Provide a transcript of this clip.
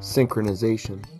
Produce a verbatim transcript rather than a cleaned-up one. synchronization.